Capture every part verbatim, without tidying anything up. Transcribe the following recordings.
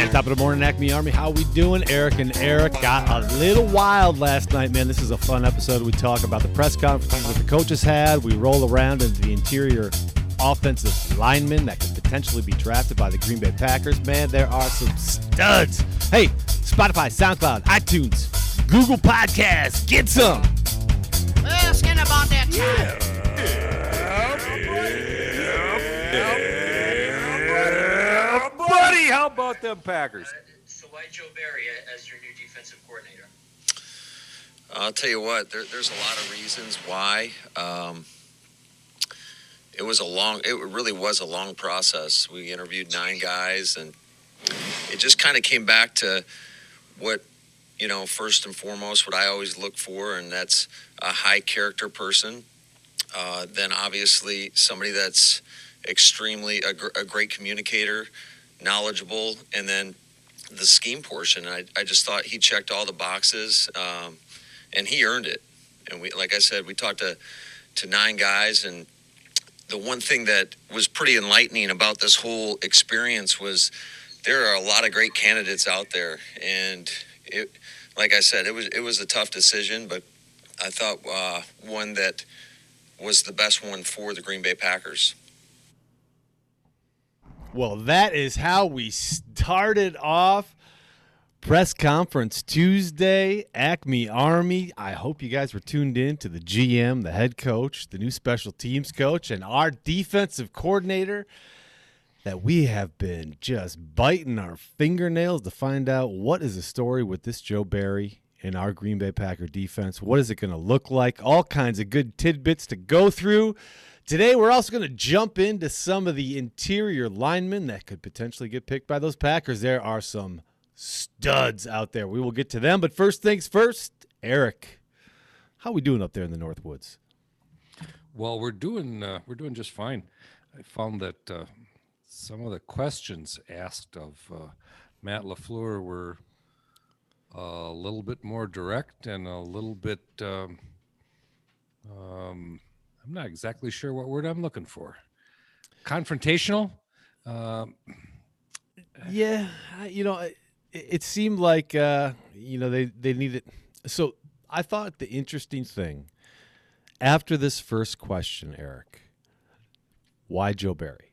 And top of the morning, Acme Army. How we doing? Eric and Eric got a little wild last night, man. This is a fun episode. We talk about the press conferences that the coaches had. We roll around into the interior offensive linemen that could potentially be drafted by the Green Bay Packers. Man, there are some studs. Hey, Spotify, SoundCloud, iTunes, Google Podcasts. Get some. Asking about that time. Yeah. Yeah. Yeah. Yeah. Yeah. Buddy, how about them Packers? Uh, so why Joe Barry as your new defensive coordinator? I'll tell you what, there, there's a lot of reasons why. Um, It was a long, it really was a long process. We interviewed nine guys, and it just kind of came back to what, you know, first and foremost, what I always look for, and that's a high character person. Uh, then obviously somebody that's extremely, a, gr- a great communicator, knowledgeable, and then the scheme portion. I, I just thought he checked all the boxes, um, and he earned it. And we, like I said, we talked to, to nine guys, and the one thing that was pretty enlightening about this whole experience was there are a lot of great candidates out there. And it, like I said, it was it was a tough decision, but I thought uh, one that was the best one for the Green Bay Packers. Well, that is how we started off. Press conference Tuesday, Acme Army. I hope you guys were tuned in to the G M, the head coach, the new special teams coach, and our defensive coordinator that we have been just biting our fingernails to find out what is the story with this Joe Barry and our Green Bay Packer defense. What is it going to look like? All kinds of good tidbits to go through. Today, we're also going to jump into some of the interior linemen that could potentially get picked by those Packers. There are some studs out there. We will get to them, but first things first, Eric, how we doing up there in the Northwoods? Well, we're doing uh, we're doing just fine. I found that uh, some of the questions asked of uh, Matt LaFleur were a little bit more direct and a little bit um, um, I'm not exactly sure what word I'm looking for. Confrontational? Um, yeah, you know, I, It seemed like, uh, you know, they, they needed. So I thought the interesting thing after this first question, Eric, why Joe Barry?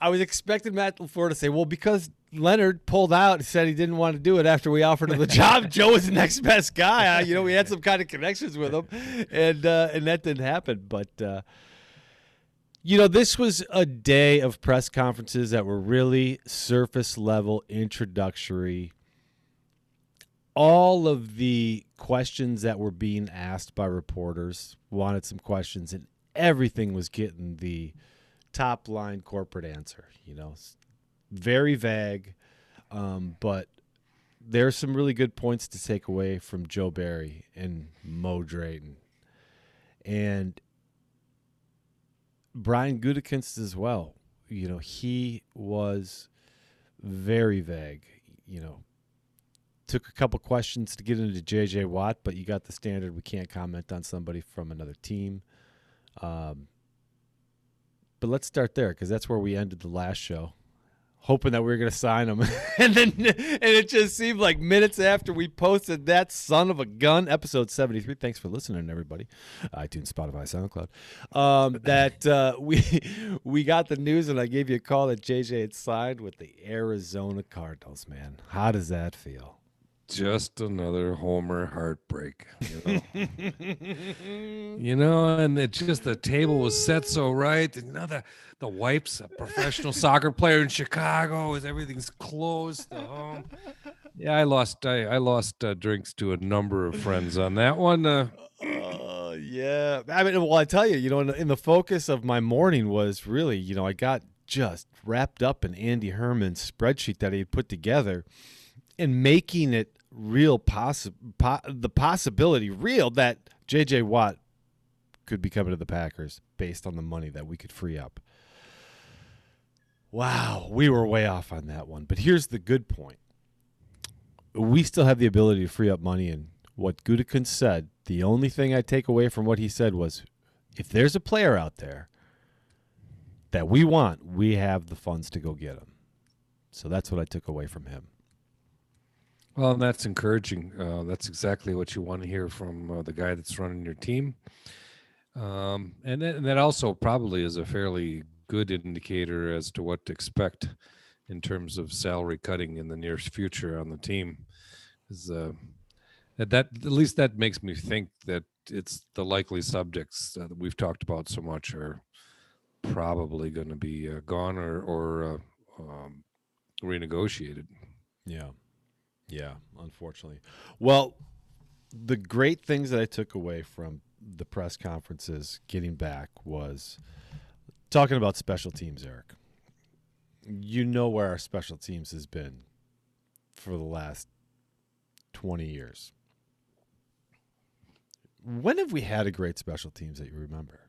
I was expecting Matt LaFleur to say, well, because Leonard pulled out and said he didn't want to do it after we offered him the job. Joe was the next best guy. You know, we had some kind of connections with him, and uh, and that didn't happen. But, uh, you know, this was a day of press conferences that were really surface-level, introductory. All of the questions that were being asked by reporters wanted some questions, and everything was getting the top-line corporate answer. You know, very vague, um, but there are some really good points to take away from Joe Barry and Mo Drayton. And Brian Gutekunst as well. You know, he was very vague. You know, took a couple questions to get into J J Watt, but you got the standard, we can't comment on somebody from another team. Um, but let's start there, because that's where we ended the last show, hoping that we were going to sign him. and then and it just seemed like minutes after we posted that son of a gun, episode seventy-three. Thanks for listening, everybody. iTunes, Spotify, SoundCloud. Um, that uh, we we got the news, and I gave you a call that J J had signed with the Arizona Cardinals, man. How does that feel? Just another Homer heartbreak. You know, you know, and it just, the table was set so right. You know, the, the wife's a professional soccer player in Chicago. Everything's closed. The home. Yeah, I lost I, I lost uh, drinks to a number of friends on that one. Uh, uh, yeah. I mean, well, I tell you, you know, in, in the focus of my morning was really, you know, I got just wrapped up in Andy Herman's spreadsheet that he had put together, and making it real, possi- po- the possibility real that J J. Watt could be coming to the Packers based on the money that we could free up. Wow, we were way off on that one. But here's the good point. We still have the ability to free up money, and what Gutekunst said, the only thing I take away from what he said was, if there's a player out there that we want, we have the funds to go get him. So that's what I took away from him. Well, and that's encouraging. Uh, that's exactly what you want to hear from uh, the guy that's running your team. Um, and, th- and that also probably is a fairly good indicator as to what to expect in terms of salary cutting in the near future on the team. Is uh, that, that at least that makes me think that it's the likely subjects that we've talked about so much are probably going to be uh, gone or, or uh, um, renegotiated. Yeah. Yeah, unfortunately. Well, the great things that I took away from the press conferences getting back was talking about special teams, Eric. You know where our special teams has been for the last twenty years. When have we had a great special teams that you remember?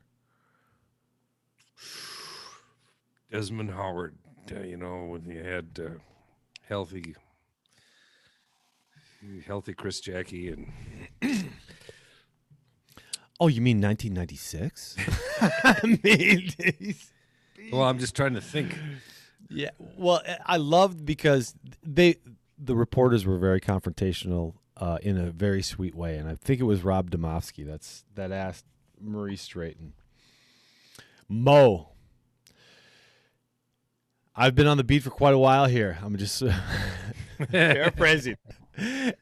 Desmond Howard, uh, you know, when he had uh, healthy... healthy Chris Jackie and oh, you mean nineteen ninety-six? I mean, well, I'm just trying to think. Yeah, well, I loved because they the reporters were very confrontational uh, in a very sweet way, and I think it was Rob Domofsky that's that asked Maurice Drayton, Mo, I've been on the beat for quite a while here. I'm just paraphrasing.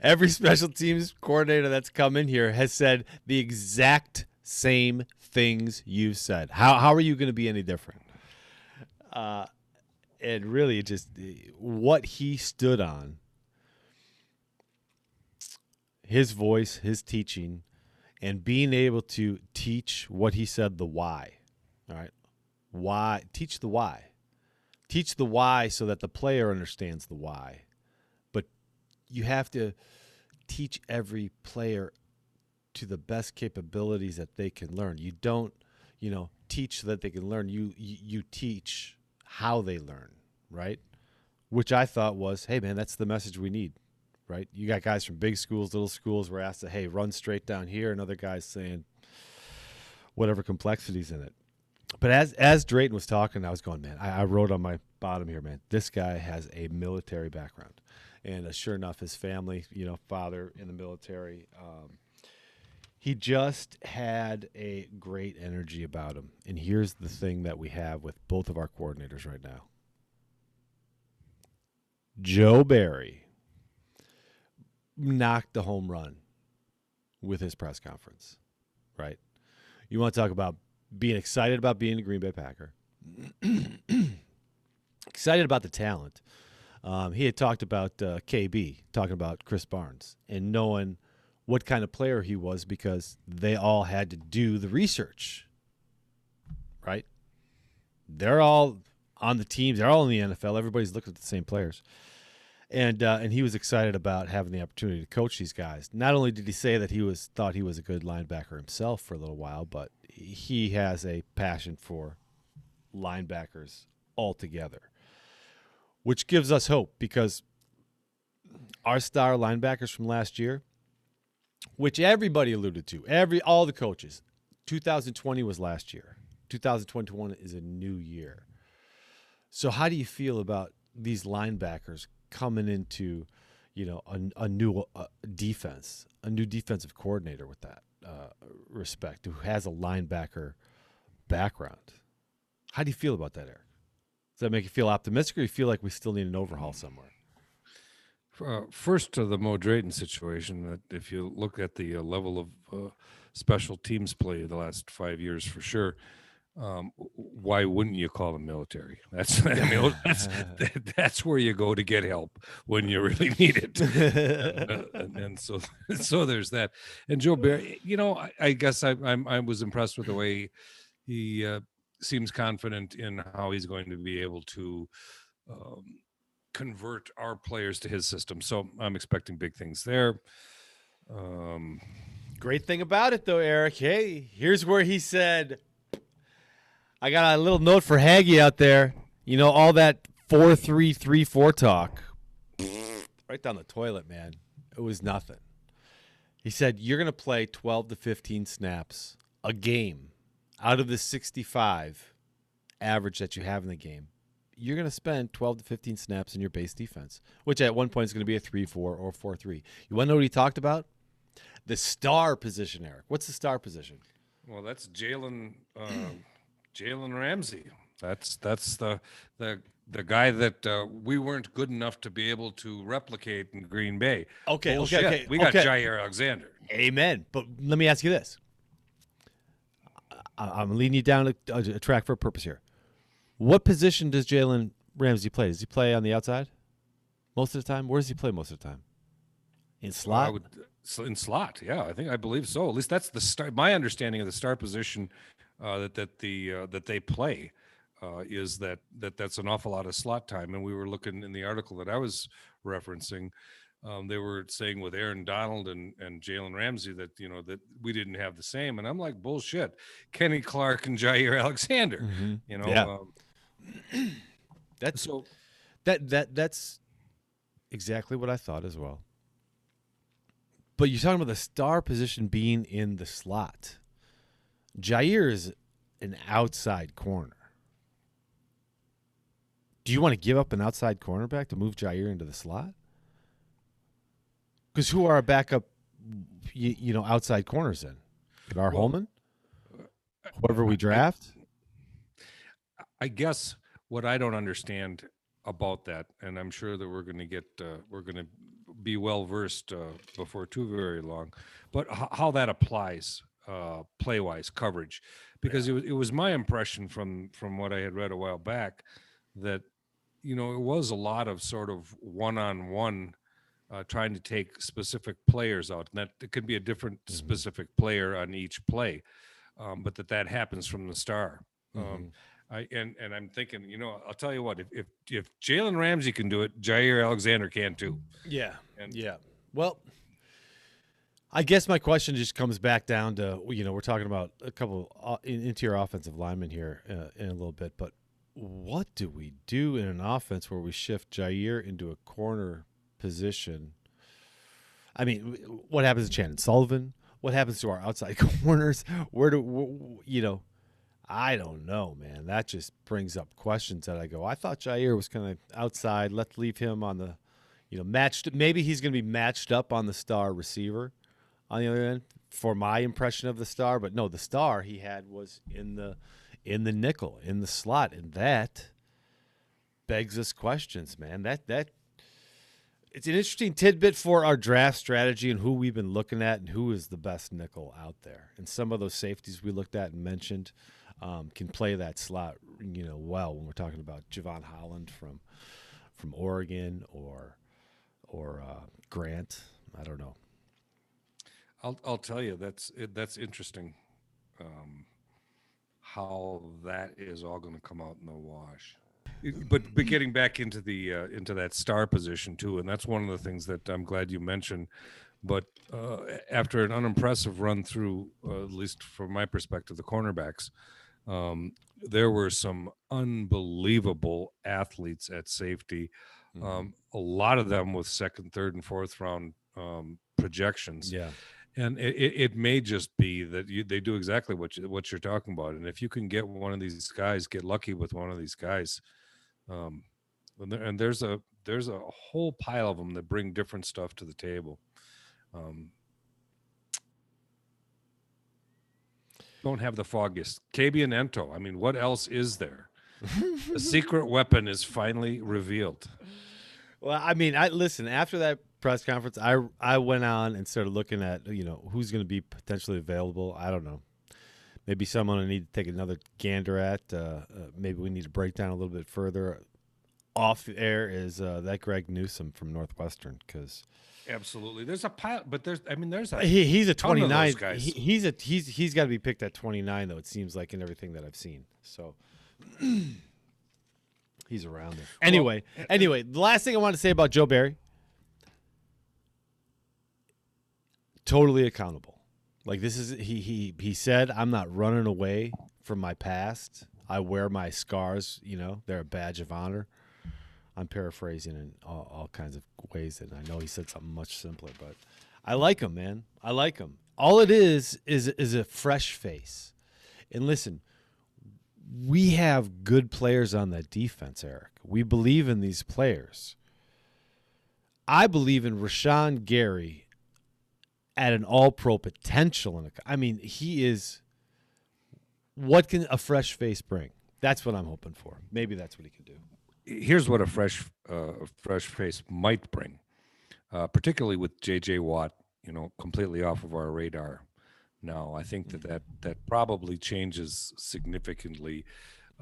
Every special teams coordinator that's come in here has said the exact same things you've said. How how are you going to be any different? Uh, and really just what he stood on, his voice, his teaching, and being able to teach what he said, the why. All right? Why? Teach the why. Teach the why so that the player understands the why. You have to teach every player to the best capabilities that they can learn. You don't, you know, teach so that they can learn. You, you you teach how they learn, right? Which I thought was, hey, man, that's the message we need, right? You got guys from big schools, little schools, were asked to, hey, run straight down here, and other guys saying whatever complexity's in it. But as as Drayton was talking, I was going, man, I, I wrote on my bottom here, man, this guy has a military background. And uh, sure enough, his family, you know, father in the military, um, he just had a great energy about him. And here's the thing that we have with both of our coordinators right now. Joe Barry knocked a home run with his press conference, right? You want to talk about being excited about being a Green Bay Packer, excited about the talent. Um, he had talked about uh, K B, talking about Chris Barnes, and knowing what kind of player he was because they all had to do the research, right? They're all on the teams. They're all in the N F L. Everybody's looking at the same players. And uh, and he was excited about having the opportunity to coach these guys. Not only did he say that he was thought he was a good linebacker himself for a little while, but he has a passion for linebackers altogether. Which gives us hope because our star linebackers from last year, which everybody alluded to, every all the coaches, two thousand twenty was last year. two thousand twenty-one is a new year. So how do you feel about these linebackers coming into, you know, a, a new uh, defense, a new defensive coordinator with that uh, respect, who has a linebacker background? How do you feel about that, Eric? Does that make you feel optimistic, or you feel like we still need an overhaul somewhere? Uh, first, to the Mo Drayton situation, that if you look at the uh, level of uh, special teams play the last five years for sure, um, why wouldn't you call them military? That's, I mean, that's that's where you go to get help when you really need it. uh, and, and so so there's that. And Joe Barry, you know, I, I guess I I'm, I was impressed with the way he uh, – seems confident in how he's going to be able to um, convert our players to his system. So I'm expecting big things there. Um, Great thing about it, though, Eric. Hey, here's where he said, I got a little note for Hagee out there. You know, all that four three three four talk. Right down the toilet, man. It was nothing. He said, you're going to play twelve to fifteen snaps a game. Out of the sixty-five average that you have in the game, you're going to spend twelve to fifteen snaps in your base defense, which at one point is going to be a three four or four three. You want to know what he talked about? The star position, Eric. What's the star position? Well, that's Jalen uh, Jalen Ramsey. That's that's the the the guy that uh, we weren't good enough to be able to replicate in Green Bay. Okay, Bullshit. okay, okay. We got okay. Jair Alexander. Amen. But let me ask you this. I, I'm leading you down a, a track for a purpose here. What position does Jalen Ramsey play? Does he play on the outside most of the time? Where does he play most of the time? In slot? I would, in slot, yeah. I think I believe so. At least that's the star, my understanding of the star position uh, that that the uh, that they play. Uh, is that that that's an awful lot of slot time. And we were looking in the article that I was referencing, um, they were saying with Aaron Donald and, and Jalen Ramsey that, you know, that we didn't have the same. And I'm like, bullshit. Kenny Clark and Jair Alexander, mm-hmm. you know. Yeah. Um, that's so that that that's exactly what I thought as well. But you're talking about the star position being in the slot. Jair is an outside corner. Do you want to give up an outside cornerback to move Jair into the slot? Because who are our backup, you, you know, outside corners in? Gar well, Holman? Whoever we draft? I, I guess what I don't understand about that, and I'm sure that we're going to get, uh, we're going to be well-versed uh, before too very long, but h- how that applies uh, play-wise, coverage. Because yeah. it, was, it was my impression from from what I had read a while back that, you know, it was a lot of sort of one-on-one uh, trying to take specific players out. And that it could be a different mm-hmm. specific player on each play, um, but that that happens from the star. Mm-hmm. Um, I and, and I'm thinking, you know, I'll tell you what, if if, if Jalen Ramsey can do it, Jair Alexander can too. Yeah, and, yeah. Well, I guess my question just comes back down to, you know, we're talking about a couple of interior offensive linemen here uh, in a little bit, but what do we do in an offense where we shift Jair into a corner position? I mean, what happens to Shannon Sullivan? What happens to our outside corners? Where do you know? I don't know, man. That just brings up questions that I go, I thought Jair was kind of outside. Let's leave him on the, you know, matched. Maybe he's going to be matched up on the star receiver on the other end for my impression of the star. But no, the star he had was in the in the nickel, in the slot, and that begs us questions, man. That that it's an interesting tidbit for our draft strategy and who we've been looking at and who is the best nickel out there. And some of those safeties we looked at and mentioned um, can play that slot, you know, well when we're talking about Javon Holland from from Oregon or or uh, Grant. I don't know. I'll I'll tell you that's that's interesting. Um, how that is all going to come out in the wash. But but getting back into the uh, into that star position too, and that's one of the things that I'm glad you mentioned. But uh, after an unimpressive run through, uh, at least from my perspective, the cornerbacks, um, there were some unbelievable athletes at safety. Mm-hmm. Um, a lot of them with second, third, and fourth round um, projections. Yeah. And it, it may just be that you, they do exactly what, you, what you're talking about. And if you can get one of these guys, get lucky with one of these guys, um, and, there, and there's a there's a whole pile of them that bring different stuff to the table. Um, don't have the foggiest. K B and Ento, I mean, what else is there? The secret weapon is finally revealed. Well, I mean, I listen, after that press conference, I I went on and started looking at, you know, who's going to be potentially available. I don't know. Maybe someone I need to take another gander at. Uh, uh, maybe we need to break down a little bit further. Off the air is uh, that Greg Newsome from Northwestern, because absolutely there's a pile, but there's I mean there's a he, he's a twenty-nine guys. He, he's a he's he's got to be picked at twenty-nine though, it seems like, in everything that I've seen. So. He's around there. Anyway, well, anyway, the last thing I want to say about Joe Barry. Totally accountable. Like this is he he he said, I'm not running away from my past. I wear my scars, you know, they're a badge of honor. I'm paraphrasing in all, all kinds of ways, and I know he said something much simpler, but I like him, man. I like him. All it is is is a fresh face. And listen, we have good players on that defense, Eric. We believe in these players. I believe in Rashawn Gary at an all-pro potential. In a, I mean, he is – what can a fresh face bring? That's what I'm hoping for. Maybe that's what he can do. Here's what a fresh uh, fresh face might bring, uh, particularly with J J Watt, you know, completely off of our radar now. I think that that, that probably changes significantly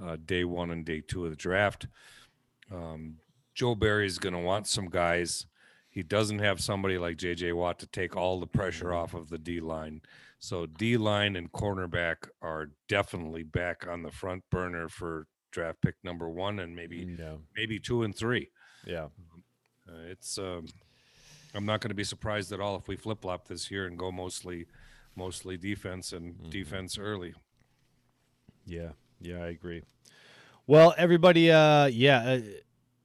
uh, day one and day two of the draft. Um, Joe Barry is going to want some guys. He doesn't have somebody like J J Watt to take all the pressure off of the D-line. So D-line and cornerback are definitely back on the front burner for draft pick number one and maybe yeah. maybe two and three. Yeah. Uh, it's um, I'm not going to be surprised at all if we flip-flop this year and go mostly mostly defense and mm-hmm. defense early. Yeah. Yeah, I agree. Well, everybody, uh, yeah, uh,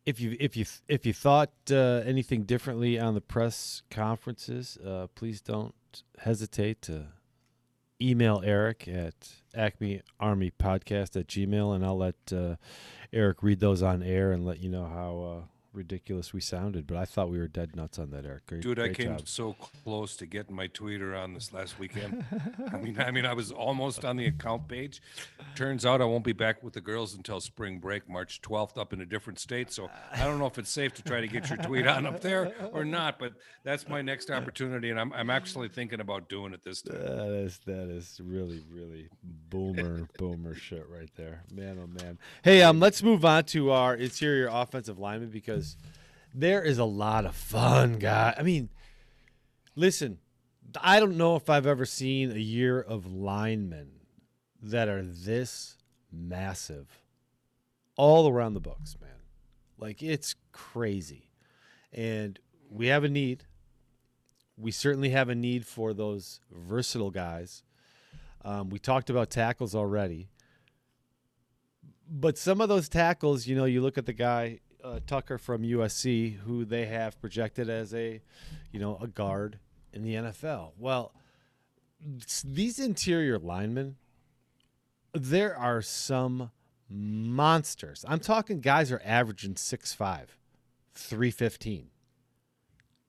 If you if you if you thought uh, anything differently on the press conferences, uh, please don't hesitate to email Eric at acme army podcast at gmail, and I'll let uh, Eric read those on air and let you know how uh, ridiculous we sounded. But I thought we were dead nuts on that, Eric. Great, Dude, great I came job. so close to getting my tweeter on this last weekend. I mean, I mean, I was almost on the account page. Turns out I won't be back with the girls until spring break, March twelfth, up in a different state. So I don't know if it's safe to try to get your tweet on up there or not, but that's my next opportunity. And I'm I'm actually thinking about doing it this time. That is, that is really, really boomer, boomer shit right there. Man, oh, man. Hey, um, let's move on to our interior offensive lineman, because there is a lot of fun, guy. I mean, listen, I don't know if I've ever seen a year of linemen that are this massive all around the books, man. Like, it's crazy. And we have a need. We certainly have a need for those versatile guys. Um, we talked about tackles already. But some of those tackles, you know, you look at the guy, uh, Tucker from U S C, who they have projected as a, you know, a guard in the N F L. Well, these interior linemen, there are some monsters. I'm talking guys are averaging six five, three fifteen.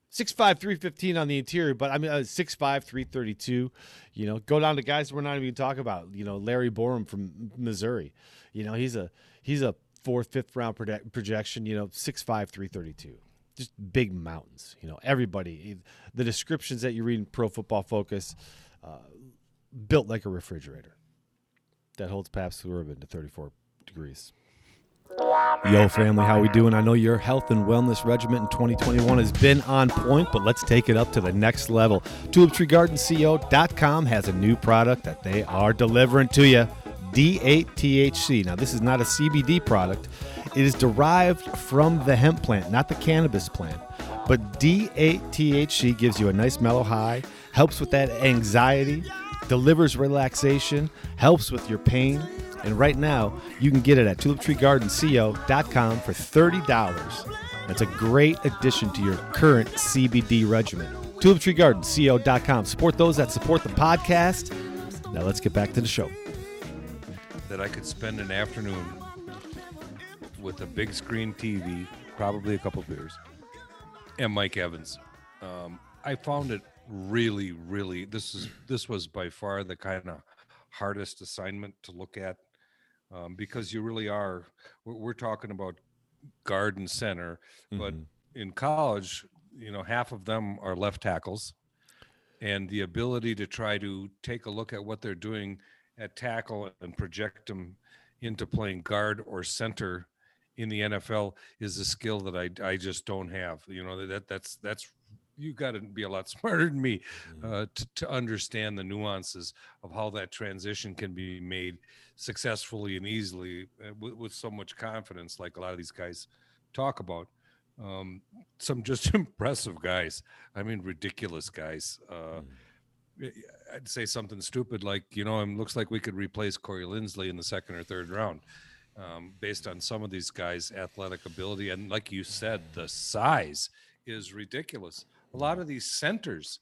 six five, three fifteen on the interior, but I mean, uh, six five, three thirty-two. You know, go down to guys we're not even talking about. You know, Larry Borum from Missouri. You know, he's a, he's a fourth, fifth round project, projection, you know, six five, three thirty-two. Just big mountains. You know, everybody, the descriptions that you read in Pro Football Focus, uh, built like a refrigerator that holds Pabst Blue Ribbon to thirty-four degrees. Yo, family, how we doing? I know your health and wellness regimen in twenty twenty-one has been on point, but let's take it up to the next level. Tulip Tree Garden Co dot com has a new product that they are delivering to you. D eight T H C. Now, this is not a C B D product. It is derived from the hemp plant, not the cannabis plant. But D eight T H C gives you a nice mellow high, helps with that anxiety, delivers relaxation, helps with your pain. And right now, you can get it at Tulip Tree Garden Co dot com for thirty dollars. That's a great addition to your current C B D regimen. Tulip Tree Garden Co dot com. Support those that support the podcast. Now, let's get back to the show. That I could spend an afternoon with a big screen T V, probably a couple beers, and Mike Evans. Um, I found it really, really, this is this was by far the kind of hardest assignment to look at, um, because you really are, we're, we're talking about guard and center, mm-hmm. but in college, you know, half of them are left tackles, and the ability to try to take a look at what they're doing at tackle and project them into playing guard or center in the N F L is a skill that I, I just don't have. You know, that that's, that's, you got to be a lot smarter than me uh, to, to understand the nuances of how that transition can be made successfully and easily with, with so much confidence, like a lot of these guys talk about. Um, some just impressive guys. I mean, ridiculous guys. Uh, mm. I'd say something stupid like, you know, it looks like we could replace Corey Linsley in the second or third round, um, based on some of these guys' athletic ability. And like you said, the size is ridiculous. A lot of these centers,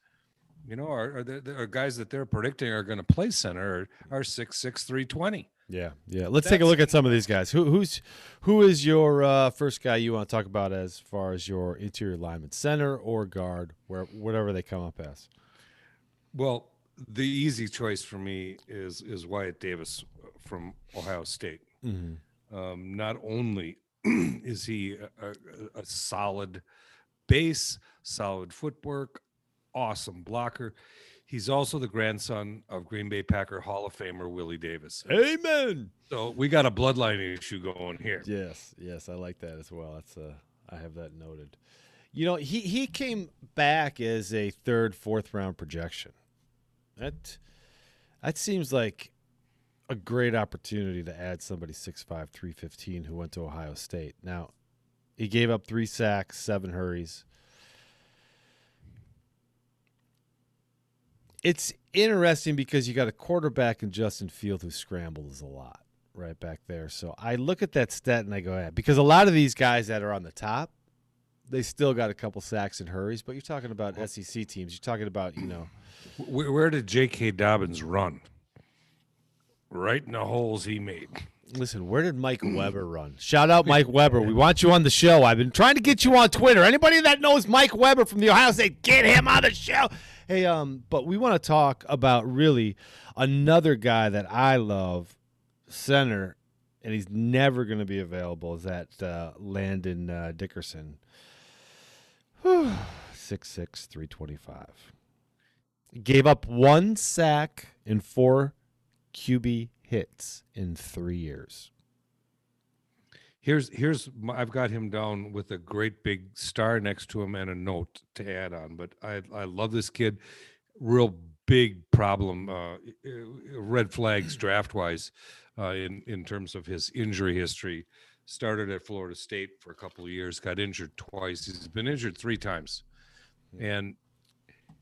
you know, are, are, are guys that they're predicting are going to play center are six six, three twenty. Yeah, yeah. Let's That's take a look at some of these guys. Who who's who is your uh, first guy you want to talk about as far as your interior lineman, center or guard, where whatever they come up as? Well, the easy choice for me is is Wyatt Davis from Ohio State. Mm-hmm. Um, not only is he a, a, a solid base, solid footwork, awesome blocker, he's also the grandson of Green Bay Packer Hall of Famer Willie Davis. Amen. So we got a bloodline issue going here. Yes, yes, I like that as well. That's uh, I have that noted. You know, he he came back as a third, fourth round projection. That that seems like a great opportunity to add somebody six five, three fifteen who went to Ohio State. Now, he gave up three sacks, seven hurries. It's interesting because you got a quarterback in Justin Field who scrambles a lot right back there. So I look at that stat and I go, yeah, because a lot of these guys that are on the top, they still got a couple sacks and hurries, but you're talking about S E C teams. You're talking about, you know. Where, where did J K. Dobbins run? Right in the holes he made. Listen, where did Mike Weber run? Shout out Mike Weber. We want you on the show. I've been trying to get you on Twitter. Anybody that knows Mike Weber from the Ohio State, get him on the show. Hey, um, but we want to talk about really another guy that I love, center, and he's never going to be available, is that uh, Landon uh, Dickerson. Whew. six six, three twenty-five. Gave up one sack and four Q B hits in three years. Here's here's my, I've got him down with a great big star next to him and a note to add on. But I I love this kid. Real big problem, uh, red flags draft wise, uh, in in terms of his injury history. Started at Florida State for a couple of years, got injured twice. He's been injured three times, and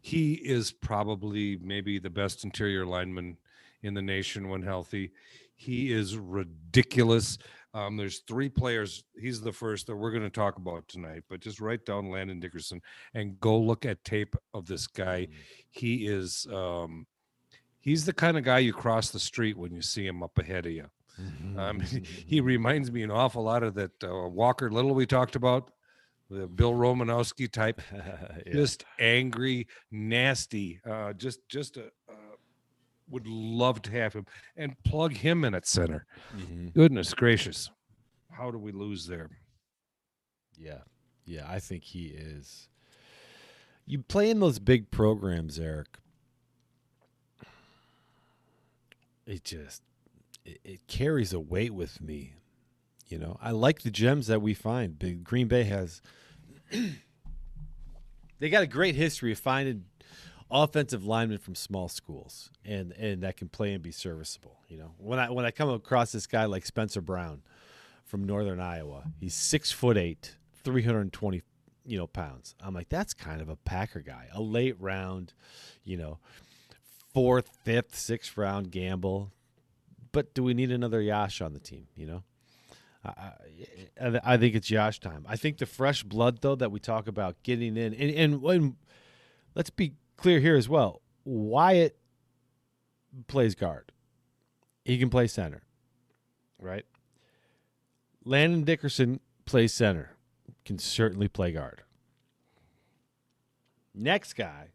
he is probably maybe the best interior lineman in the nation when healthy. He is ridiculous. Um, there's three players. He's the first that we're going to talk about tonight, but just write down Landon Dickerson and go look at tape of this guy. He is, um, he's the kind of guy you cross the street when you see him up ahead of you. Mm-hmm. Um, he reminds me an awful lot of that uh, Walker Little we talked about, the Bill Romanowski type, yeah. Just angry, nasty, uh, just, just a, uh, would love to have him and plug him in at center. Mm-hmm. Goodness gracious. How do we lose there? Yeah. Yeah. I think he is. You play in those big programs, Eric. It just, it, it carries a weight with me. You know, I like the gems that we find. Big Green Bay has, they got a great history of finding offensive linemen from small schools and and that can play and be serviceable. You know, when I when I come across this guy like Spencer Brown from Northern Iowa, he's six foot eight, three hundred and twenty, you know, pounds. I'm like, that's kind of a Packer guy, a late round, you know, fourth, fifth, sixth round gamble. But do we need another Yash on the team? You know, I, I, I think it's Yash time. I think the fresh blood though that we talk about getting in and and, and let's be clear here as well. Wyatt plays guard. He can play center, right? Landon Dickerson plays center. Can certainly play guard. Next guy,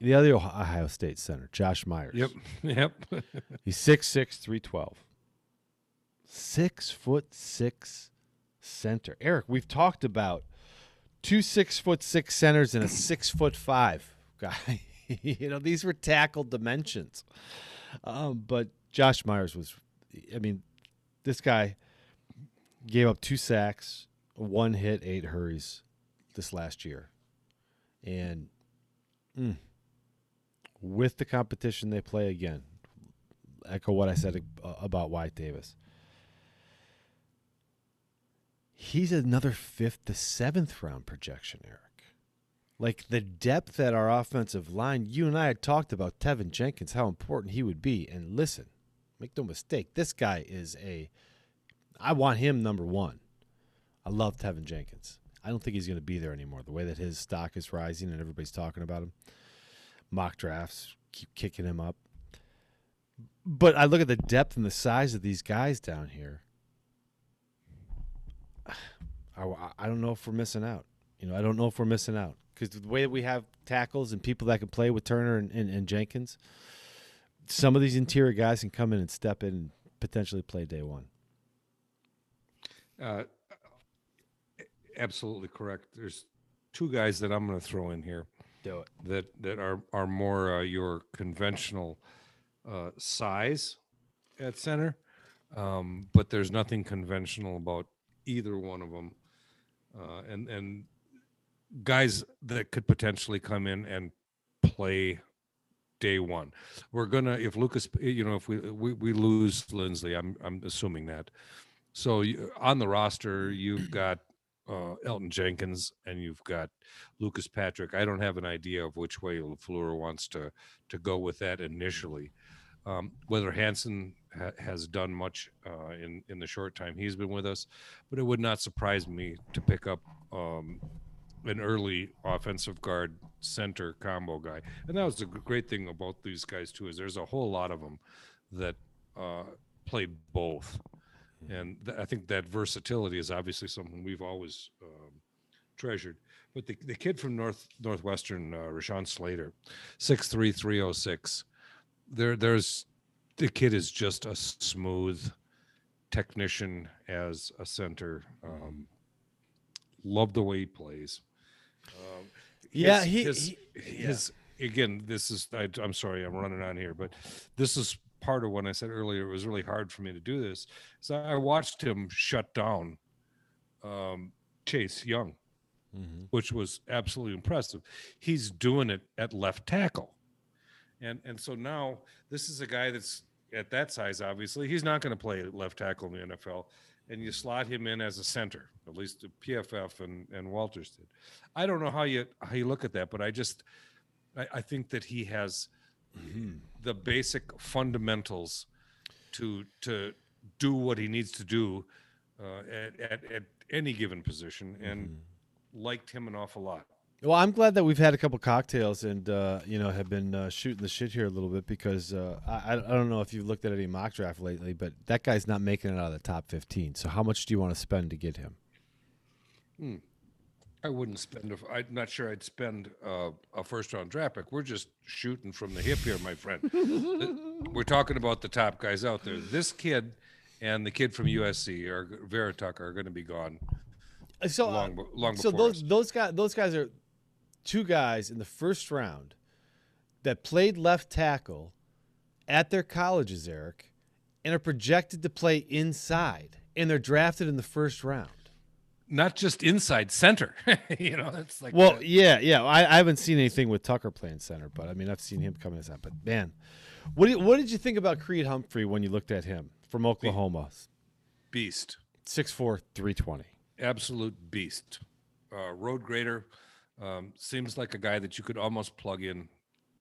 the other Ohio State center, Josh Myers. Yep, yep. He's six six, three twelve. Six foot six center. Eric, we've talked about Two six foot six centers and a six foot five guy. You know, these were tackle dimensions. Um, but Josh Myers was, I mean, this guy gave up two sacks, one hit, eight hurries this last year. And mm, with the competition they play again, echo what I said about Wyatt Davis. He's another fifth to seventh round projection, Eric. Like the depth at our offensive line, you and I had talked about Tevin Jenkins, how important he would be. And listen, make no mistake, this guy is a – I want him number one. I love Tevin Jenkins. I don't think he's going to be there anymore. The way that his stock is rising and everybody's talking about him, mock drafts keep kicking him up. But I look at the depth and the size of these guys down here. I, I don't know if we're missing out. You know, I don't know if we're missing out. Because the way that we have tackles and people that can play with Turner and, and, and Jenkins, some of these interior guys can come in and step in and potentially play day one. Uh, absolutely correct. There's two guys that I'm going to throw in here. Do it. That that are are more uh, your conventional uh, size at center, um, but there's nothing conventional about either one of them, uh, and and guys that could potentially come in and play day one. We're gonna if Lucas, you know, if we we, we lose Linsley, I'm I'm assuming that. So you, on the roster, you've got Uh, Elton Jenkins, and you've got Lucas Patrick. I don't have an idea of which way LaFleur wants to to go with that initially. Um, whether Hansen ha- has done much uh, in in the short time he's been with us, but it would not surprise me to pick up um, an early offensive guard center combo guy. And that was the great thing about these guys too, is there's a whole lot of them that uh, played both. And th- I think that versatility is obviously something we've always um, treasured. But the, the kid from North Northwestern, uh, Rashawn Slater, six three, three oh six. There, there's the kid is just a smooth technician as a center. Um, love the way he plays. Um, yeah, his, he, his, he yeah. his again. This is I, I'm sorry, I'm running on here, but this is part of what I said earlier. It was really hard for me to do this. So I watched him shut down um, Chase Young, mm-hmm. which was absolutely impressive. He's doing it at left tackle. And and so now this is a guy that's at that size, obviously. He's not going to play at left tackle in the N F L. And you slot him in as a center, at least the P F F and, and Walters did. I don't know how you, how you look at that, but I just I, I think that he has – Mm-hmm. the basic fundamentals to to do what he needs to do uh, at, at at any given position, and mm-hmm. liked him an awful lot. Well, I'm glad that we've had a couple cocktails and uh, you know have been uh, shooting the shit here a little bit because uh, I I don't know if you've looked at any mock draft lately, but that guy's not making it out of the top fifteen. So how much do you want to spend to get him? Hmm. I wouldn't spend. A, I'm not sure I'd spend uh, a first-round draft pick. We're just shooting from the hip here, my friend. We're talking about the top guys out there. This kid and the kid from U S C or Veritek are going to be gone. So long, uh, long before. So those us. those guys, those guys are two guys in the first round that played left tackle at their colleges, Eric, and are projected to play inside, and they're drafted in the first round. Not just inside center, you know. It's like well, that. yeah, yeah. I, I haven't seen anything with Tucker playing center, but I mean, I've seen him coming as that. But man, what did, what did you think about Creed Humphrey when you looked at him from Oklahoma? Beast, six four, three twenty, absolute beast. Uh, road grader, um, seems like a guy that you could almost plug in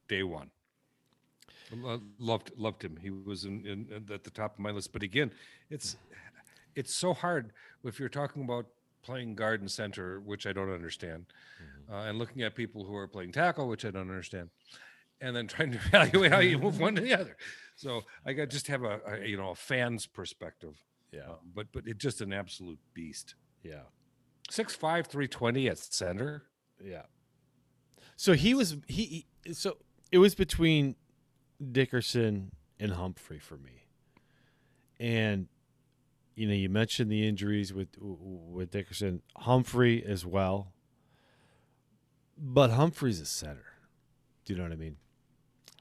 day one. Lo- loved loved him. He was in, in at the top of my list. But again, it's it's so hard if you're talking about playing guard and center, which I don't understand, mm-hmm. uh, and looking at people who are playing tackle, which I don't understand, and then trying to evaluate how you move one to the other. So I got just have a, a you know a fan's perspective. Yeah, uh, but but it's just an absolute beast. Yeah, six five, three twenty at center. Yeah. So he was he, he so it was between Dickerson and Humphrey for me, and. You know, you mentioned the injuries with with Dickerson, Humphrey as well, but Humphrey's a center. Do you know what I mean?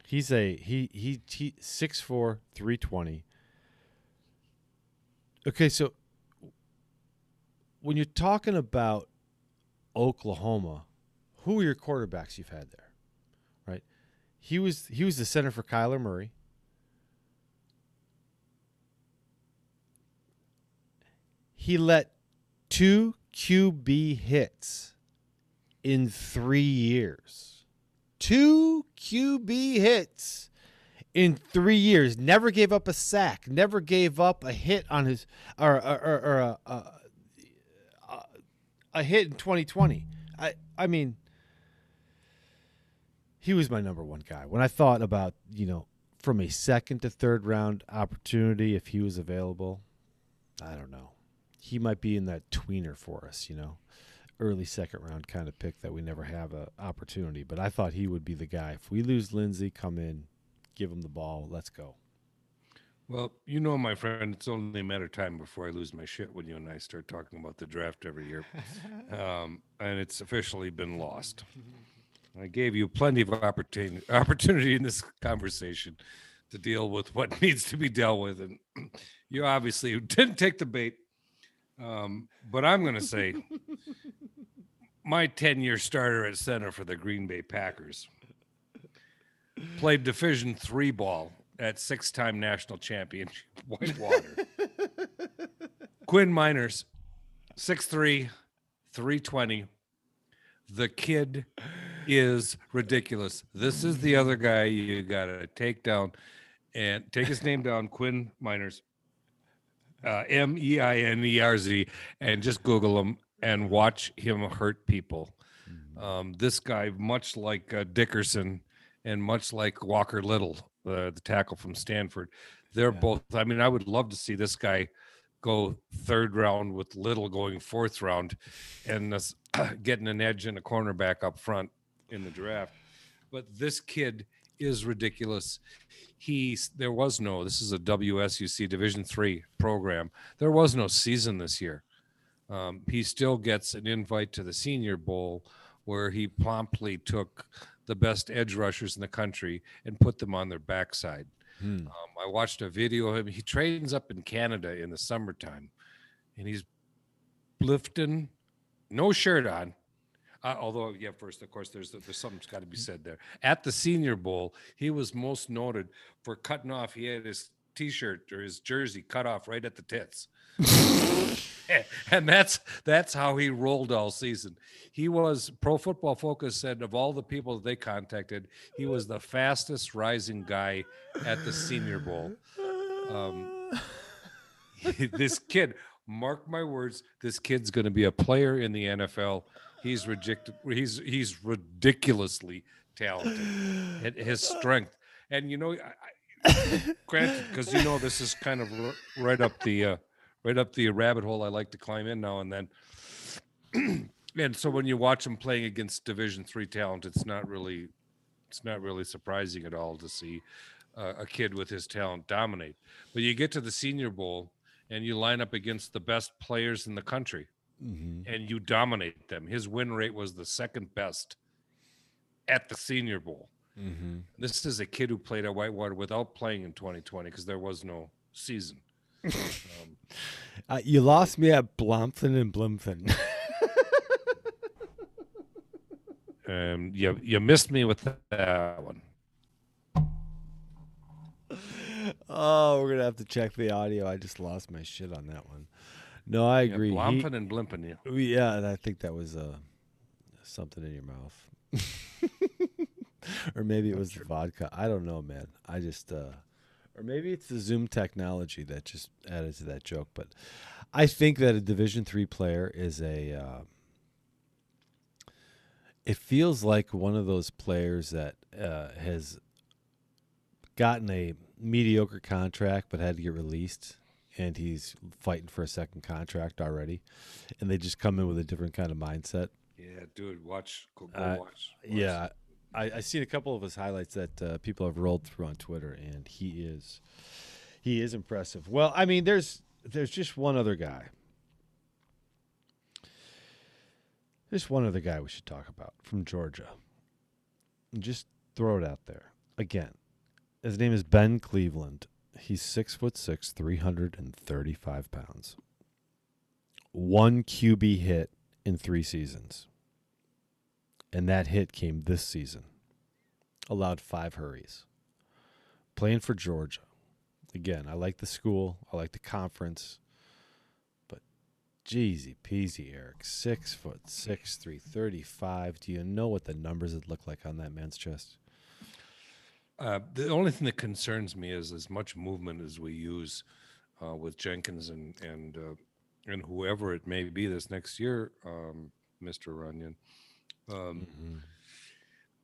He's a he he he six four, three twenty. Okay, so when you're talking about Oklahoma, who are your quarterbacks you've had there, right? He was he was the center for Kyler Murray. He let two Q B hits in three years. Two Q B hits in three years. Never gave up a sack. Never gave up a hit on his or or, or, or a, a a hit in twenty twenty. I I mean, he was my number one guy. When I thought about you know from a second to third round opportunity if he was available. I don't know. He might be in that tweener for us, you know, early second round kind of pick that we never have an opportunity. But I thought he would be the guy. If we lose Lindsey, come in, give him the ball. Let's go. Well, you know, my friend, it's only a matter of time before I lose my shit when you and I start talking about the draft every year. Um, and it's officially been lost. I gave you plenty of opportunity, opportunity in this conversation to deal with what needs to be dealt with. And you obviously didn't take the bait. Um, but I'm going to say my ten-year starter at center for the Green Bay Packers played Division three ball at six-time national champion Whitewater. Quinn Miners, six three, three twenty. The kid is ridiculous. This is the other guy you got to take down and take his name down, Quinn Miners, uh, M E I N E R Z, and just Google him and watch him hurt people. Um, this guy, much like uh, Dickerson and much like Walker Little, Uh, the tackle from Stanford, they're yeah. both. I mean, I would love to see this guy go third round with Little going fourth round, and this, uh, getting an edge and a cornerback up front in the draft. But this kid is ridiculous. He there was no. This is a W S U C Division three program. There was no season this year. Um, he still gets an invite to the Senior Bowl, where he promptly took the best edge rushers in the country and put them on their backside. Hmm. Um, I watched a video of him. He trains up in Canada in the summertime, and he's lifting, no shirt on. Uh, although, yeah, first, of course, there's there's something's got to be said there. At the Senior Bowl, he was most noted for cutting off. He had his T-shirt or his jersey cut off right at the tits. And that's that's how he rolled all season. He was, Pro Football Focus said, of all the people that they contacted, he was the fastest rising guy at the Senior Bowl. Um, this kid, mark my words, this kid's going to be a player in the N F L. He's rejected. He's he's ridiculously talented. At his strength, and you know, I, I, granted, because you know this is kind of right up the. Uh, Right up the rabbit hole I like to climb in now and then. And so when you watch him playing against Division three talent, it's not really, it's not really surprising at all to see uh, a kid with his talent dominate. But you get to the Senior Bowl and you line up against the best players in the country, mm-hmm. and you dominate them. His win rate was the second best at the Senior Bowl. Mm-hmm. This is a kid who played at Whitewater without playing in twenty twenty because there was no season. um, uh, you lost me at Blomfin and Blimfin. um, you you missed me with that one. Oh, we're gonna have to check the audio. I just lost my shit on that one. No, I agree. Yeah, Blomfin and Blimpin. Yeah, yeah, and I think that was uh, something in your mouth, or maybe it was the vodka. I don't know, man. I just. Uh, Or maybe it's the Zoom technology that just added to that joke. But I think that a Division three player is a uh, – it feels like one of those players that uh, has gotten a mediocre contract but had to get released, and he's fighting for a second contract already, and they just come in with a different kind of mindset. Yeah, dude, watch. Go, go uh, watch, watch. Yeah. I, I seen a couple of his highlights that uh, people have rolled through on Twitter, and he is, he is impressive. Well, I mean, there's there's just one other guy. There's one other guy we should talk about from Georgia. And just throw it out there again. His name is Ben Cleveland. He's six foot six, three hundred and thirty-five pounds. One Q B hit in three seasons. And that hit came this season. Allowed five hurries. Playing for Georgia. Again, I like the school. I like the conference. But jeezy peasy, Eric. Six foot six, three thirty-five. Do you know what the numbers would look like on that man's chest? Uh, the only thing that concerns me is as much movement as we use uh, with Jenkins and and uh, and whoever it may be this next year, um, Mister Runyon. Um, mm-hmm.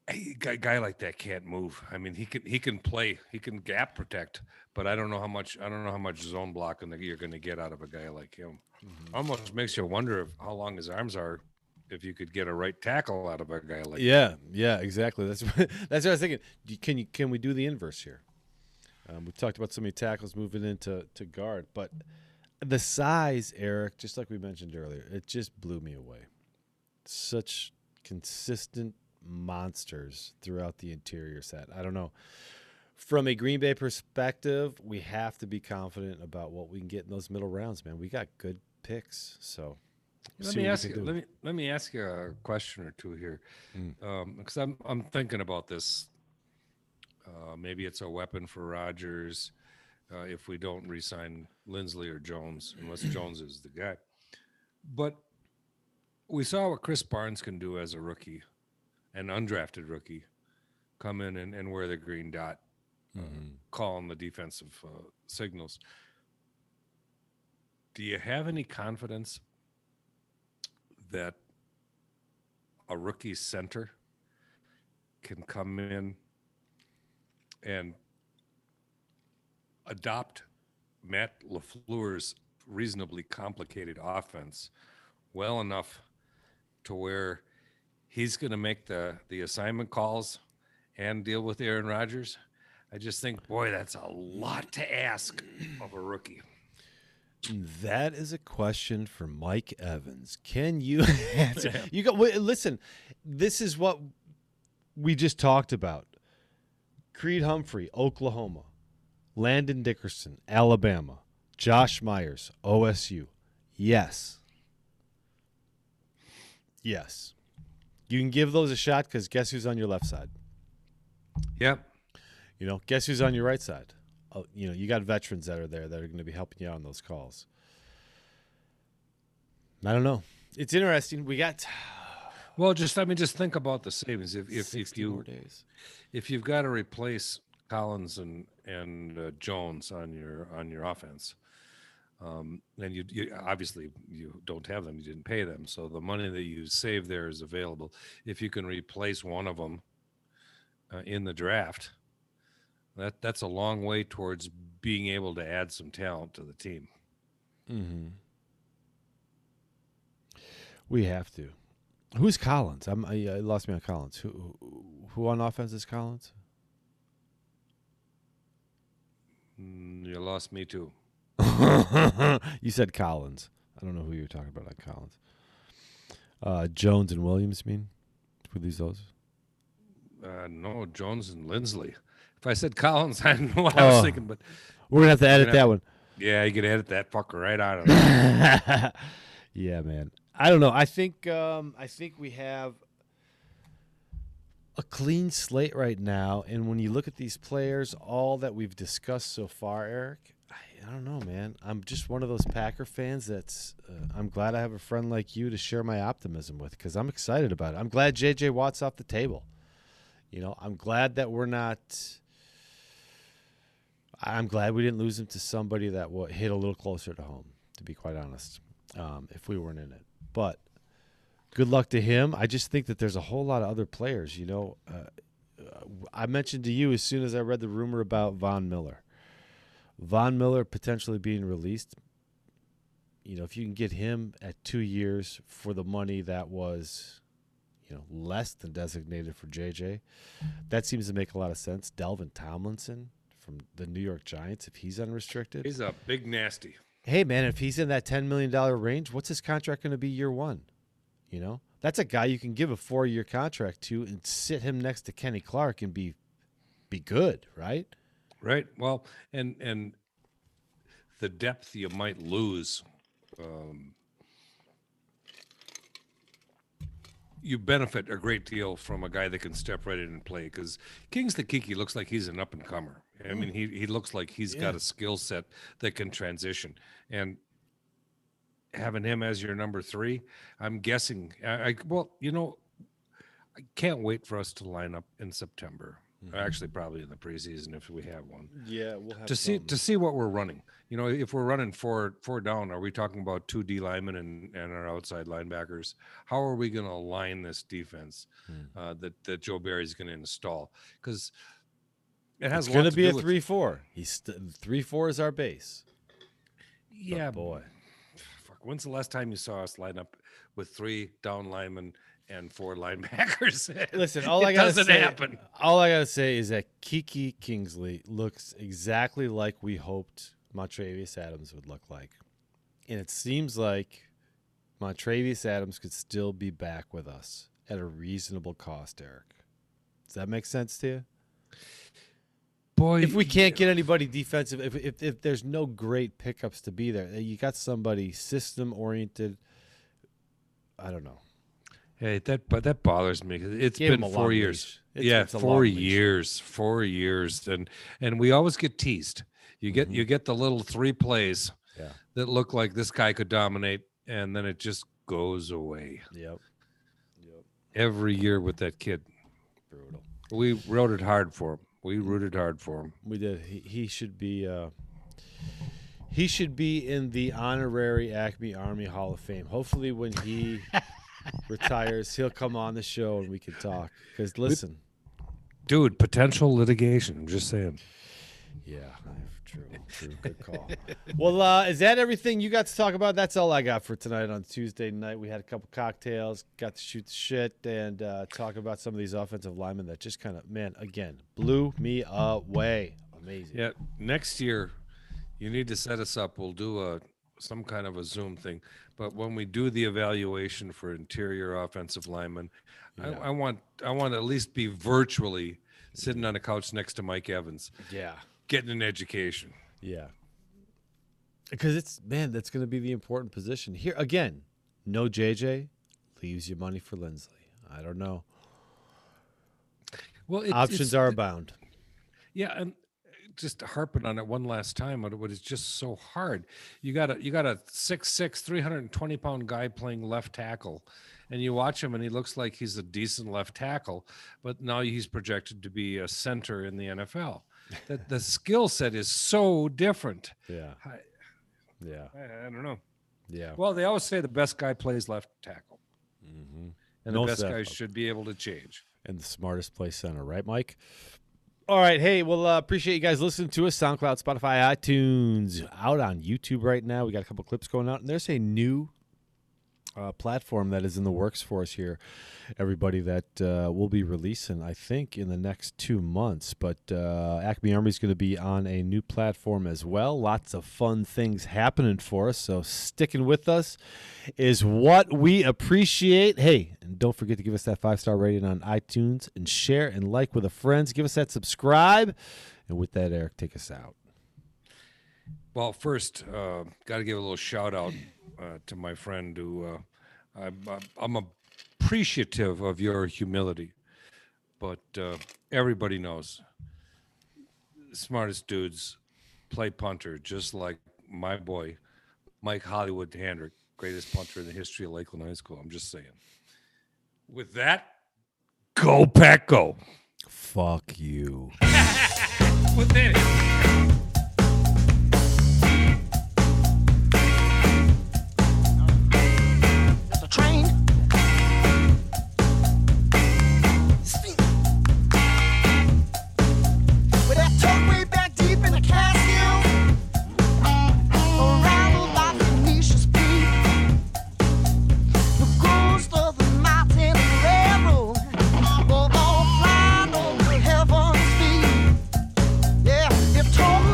a guy like that can't move. I mean, he can he can play, he can gap protect, but I don't know how much I don't know how much zone blocking that you're going to get out of a guy like him. Mm-hmm. Almost makes you wonder if how long his arms are. If you could get a right tackle out of a guy like yeah, that. yeah, exactly. That's what, that's what I was thinking. Can you can we do the inverse here? Um, we've talked about so many tackles moving into to guard, but the size, Eric, just like we mentioned earlier, it just blew me away. Such consistent monsters throughout the interior set. I don't know. From a Green Bay perspective, we have to be confident about what we can get in those middle rounds, man. We got good picks, so. Let me ask you. Let me let me ask you a question or two here, mm. um, because I'm I'm thinking about this. Uh, maybe it's a weapon for Rodgers uh, if we don't re-sign Linsley or Jones, unless Jones is the guy. But we saw what Chris Barnes can do as a rookie, an undrafted rookie, come in and, and wear the green dot, mm-hmm. uh, calling the defensive uh, signals. Do you have any confidence that a rookie center can come in and adopt Matt LaFleur's reasonably complicated offense well enough to where he's going to make the, the assignment calls and deal with Aaron Rodgers? I just think, boy, that's a lot to ask of a rookie. That is a question for Mike Evans. Can you answer? Yeah. You got wait, listen. This is what we just talked about: Creed Humphrey, Oklahoma; Landon Dickerson, Alabama; Josh Myers, O S U. Yes, yes. You can give those a shot because guess who's on your left side? Yep. You know, guess who's on your right side? Oh, you know, you got veterans that are there that are going to be helping you out on those calls. I don't know. It's interesting. We got well, just I mean, just think about the savings. If if, if you days. if you've got to replace Collins and and uh, Jones on your on your offense, um, and you, you obviously you don't have them, you didn't pay them, so the money that you save there is available. If you can replace one of them uh, in the draft. That that's a long way towards being able to add some talent to the team. Mm-hmm. We have to. Who's Collins? I'm, I, I lost me on Collins. Who who on offense is Collins? Mm, you lost me too. You said Collins. I don't know who you were talking about on Collins. Uh, Jones and Williams mean? Were these those? Uh, no, Jones and Linsley. If I said Collins, I don't know what oh, I was thinking, but we're gonna have to edit gonna, that one. Yeah, you can edit that fucker right out of there. Yeah, man. I don't know. I think um, I think we have a clean slate right now, and when you look at these players, all that we've discussed so far, Eric, I, I don't know, man. I'm just one of those Packer fans that's. Uh, I'm glad I have a friend like you to share my optimism with, because I'm excited about it. I'm glad J J Watt's off the table. You know, I'm glad that we're not. I'm glad we didn't lose him to somebody that will hit a little closer to home, to be quite honest, um, if we weren't in it. But good luck to him. I just think that there's a whole lot of other players. You know, uh, I mentioned to you as soon as I read the rumor about Von Miller. Von Miller potentially being released. You know, if you can get him at two years for the money that was, you know, less than designated for J J, that seems to make a lot of sense. Dalvin Tomlinson from the New York Giants, if he's unrestricted. He's a big nasty. Hey, man, if he's in that ten million dollars range, what's his contract going to be year one? You know, that's a guy you can give a four-year contract to and sit him next to Kenny Clark and be be good, right? Right. Well, and and the depth you might lose, um, you benefit a great deal from a guy that can step right in and play, because Kingsley Keke looks like he's an up-and-comer. I mean, he, he looks like he's yeah. got a skill set that can transition. And having him as your number three, I'm guessing. I, I Well, you know, I can't wait for us to line up in September mm-hmm. actually probably in the preseason if we have one. Yeah, we'll have to see to see what we're running. You know, if we're running four four down, are we talking about two D linemen and, and our outside linebackers? How are we going to align this defense mm. uh, that that Joe Barry's going to install? Because it has going to be a three four. He's st- three four is our base. Yeah, but boy. Fuck. When's the last time you saw us line up with three down linemen and four linebackers? Listen, all I gotta doesn't say, happen. All I gotta say is that Keke Kingsley looks exactly like we hoped Montrevious Adams would look like, and it seems like Montrevious Adams could still be back with us at a reasonable cost. Eric, does that make sense to you? Boy, if we can't get anybody defensive, if if, if there's no great pickups to be there, you got somebody system oriented. I don't know. Hey, that but that bothers me because it's Gave been four years. It's, yeah, it's four years, leash. four years, and and we always get teased. You get mm-hmm. you get the little three plays yeah. that look like this guy could dominate, and then it just goes away. Yep. Yep. Every year with that kid, brutal. We rode it hard for him. We rooted hard for him. We did. He he should be. Uh, he should be in the honorary Acme Army Hall of Fame. Hopefully, when he retires, he'll come on the show and we can talk. Because listen, dude, potential litigation. I'm just saying. Yeah, true, true, good call. Well, uh, is that everything you got to talk about? That's all I got for tonight on Tuesday night. We had a couple cocktails, got to shoot the shit, and uh, talk about some of these offensive linemen that just kind of, man, again, blew me away. Amazing. Yeah, next year you need to set us up. We'll do a some kind of a Zoom thing. But when we do the evaluation for interior offensive linemen, yeah. I, I want I want to at least be virtually sitting on a couch next to Mike Evans. Yeah. Getting an education. Yeah. Because it's, man, that's going to be the important position. Here, again, no J J, leaves you money for Linsley. I don't know. Well, it's, Options it's, are abound. Yeah, and just harping on it one last time, what is just so hard. You got a you got a six six, three hundred twenty pound guy playing left tackle, and you watch him and he looks like he's a decent left tackle, but now he's projected to be a center in the N F L. That the skill set is so different. Yeah. I, yeah. I, I don't know. Yeah. Well, they always say the best guy plays left tackle. Mm-hmm. And no the best guy should be able to change. And the smartest plays center, right, Mike? All right. Hey, well, uh, appreciate you guys listening to us. SoundCloud, Spotify, iTunes, out on YouTube right now. We got a couple clips going out. And there's a new uh, platform that is in the works for us here, everybody, that uh, we'll be releasing, I think, in the next two months. But uh, Acme Army is going to be on a new platform as well. Lots of fun things happening for us. So sticking with us is what we appreciate. Hey, and don't forget to give us that five-star rating on iTunes and share and like with a friends. Give us that subscribe. And with that, Eric, take us out. Well, first, uh, got to give a little shout-out uh, to my friend who uh, I'm, I'm a appreciative of your humility, but uh, everybody knows smartest dudes play punter, just like my boy Mike Hollywood Handrick, greatest punter in the history of Lakeland High School. I'm just saying. With that, go Pack Go. Fuck you. With that. Tom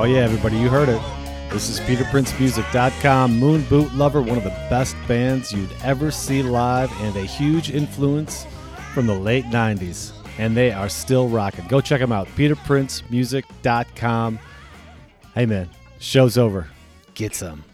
Oh, yeah, everybody, you heard it. This is Peter Prince Music dot com, Moon Boot Lover, one of the best bands you'd ever see live and a huge influence from the late nineties, and they are still rocking. Go check them out, Peter Prince Music dot com. Hey, man, show's over. Get some.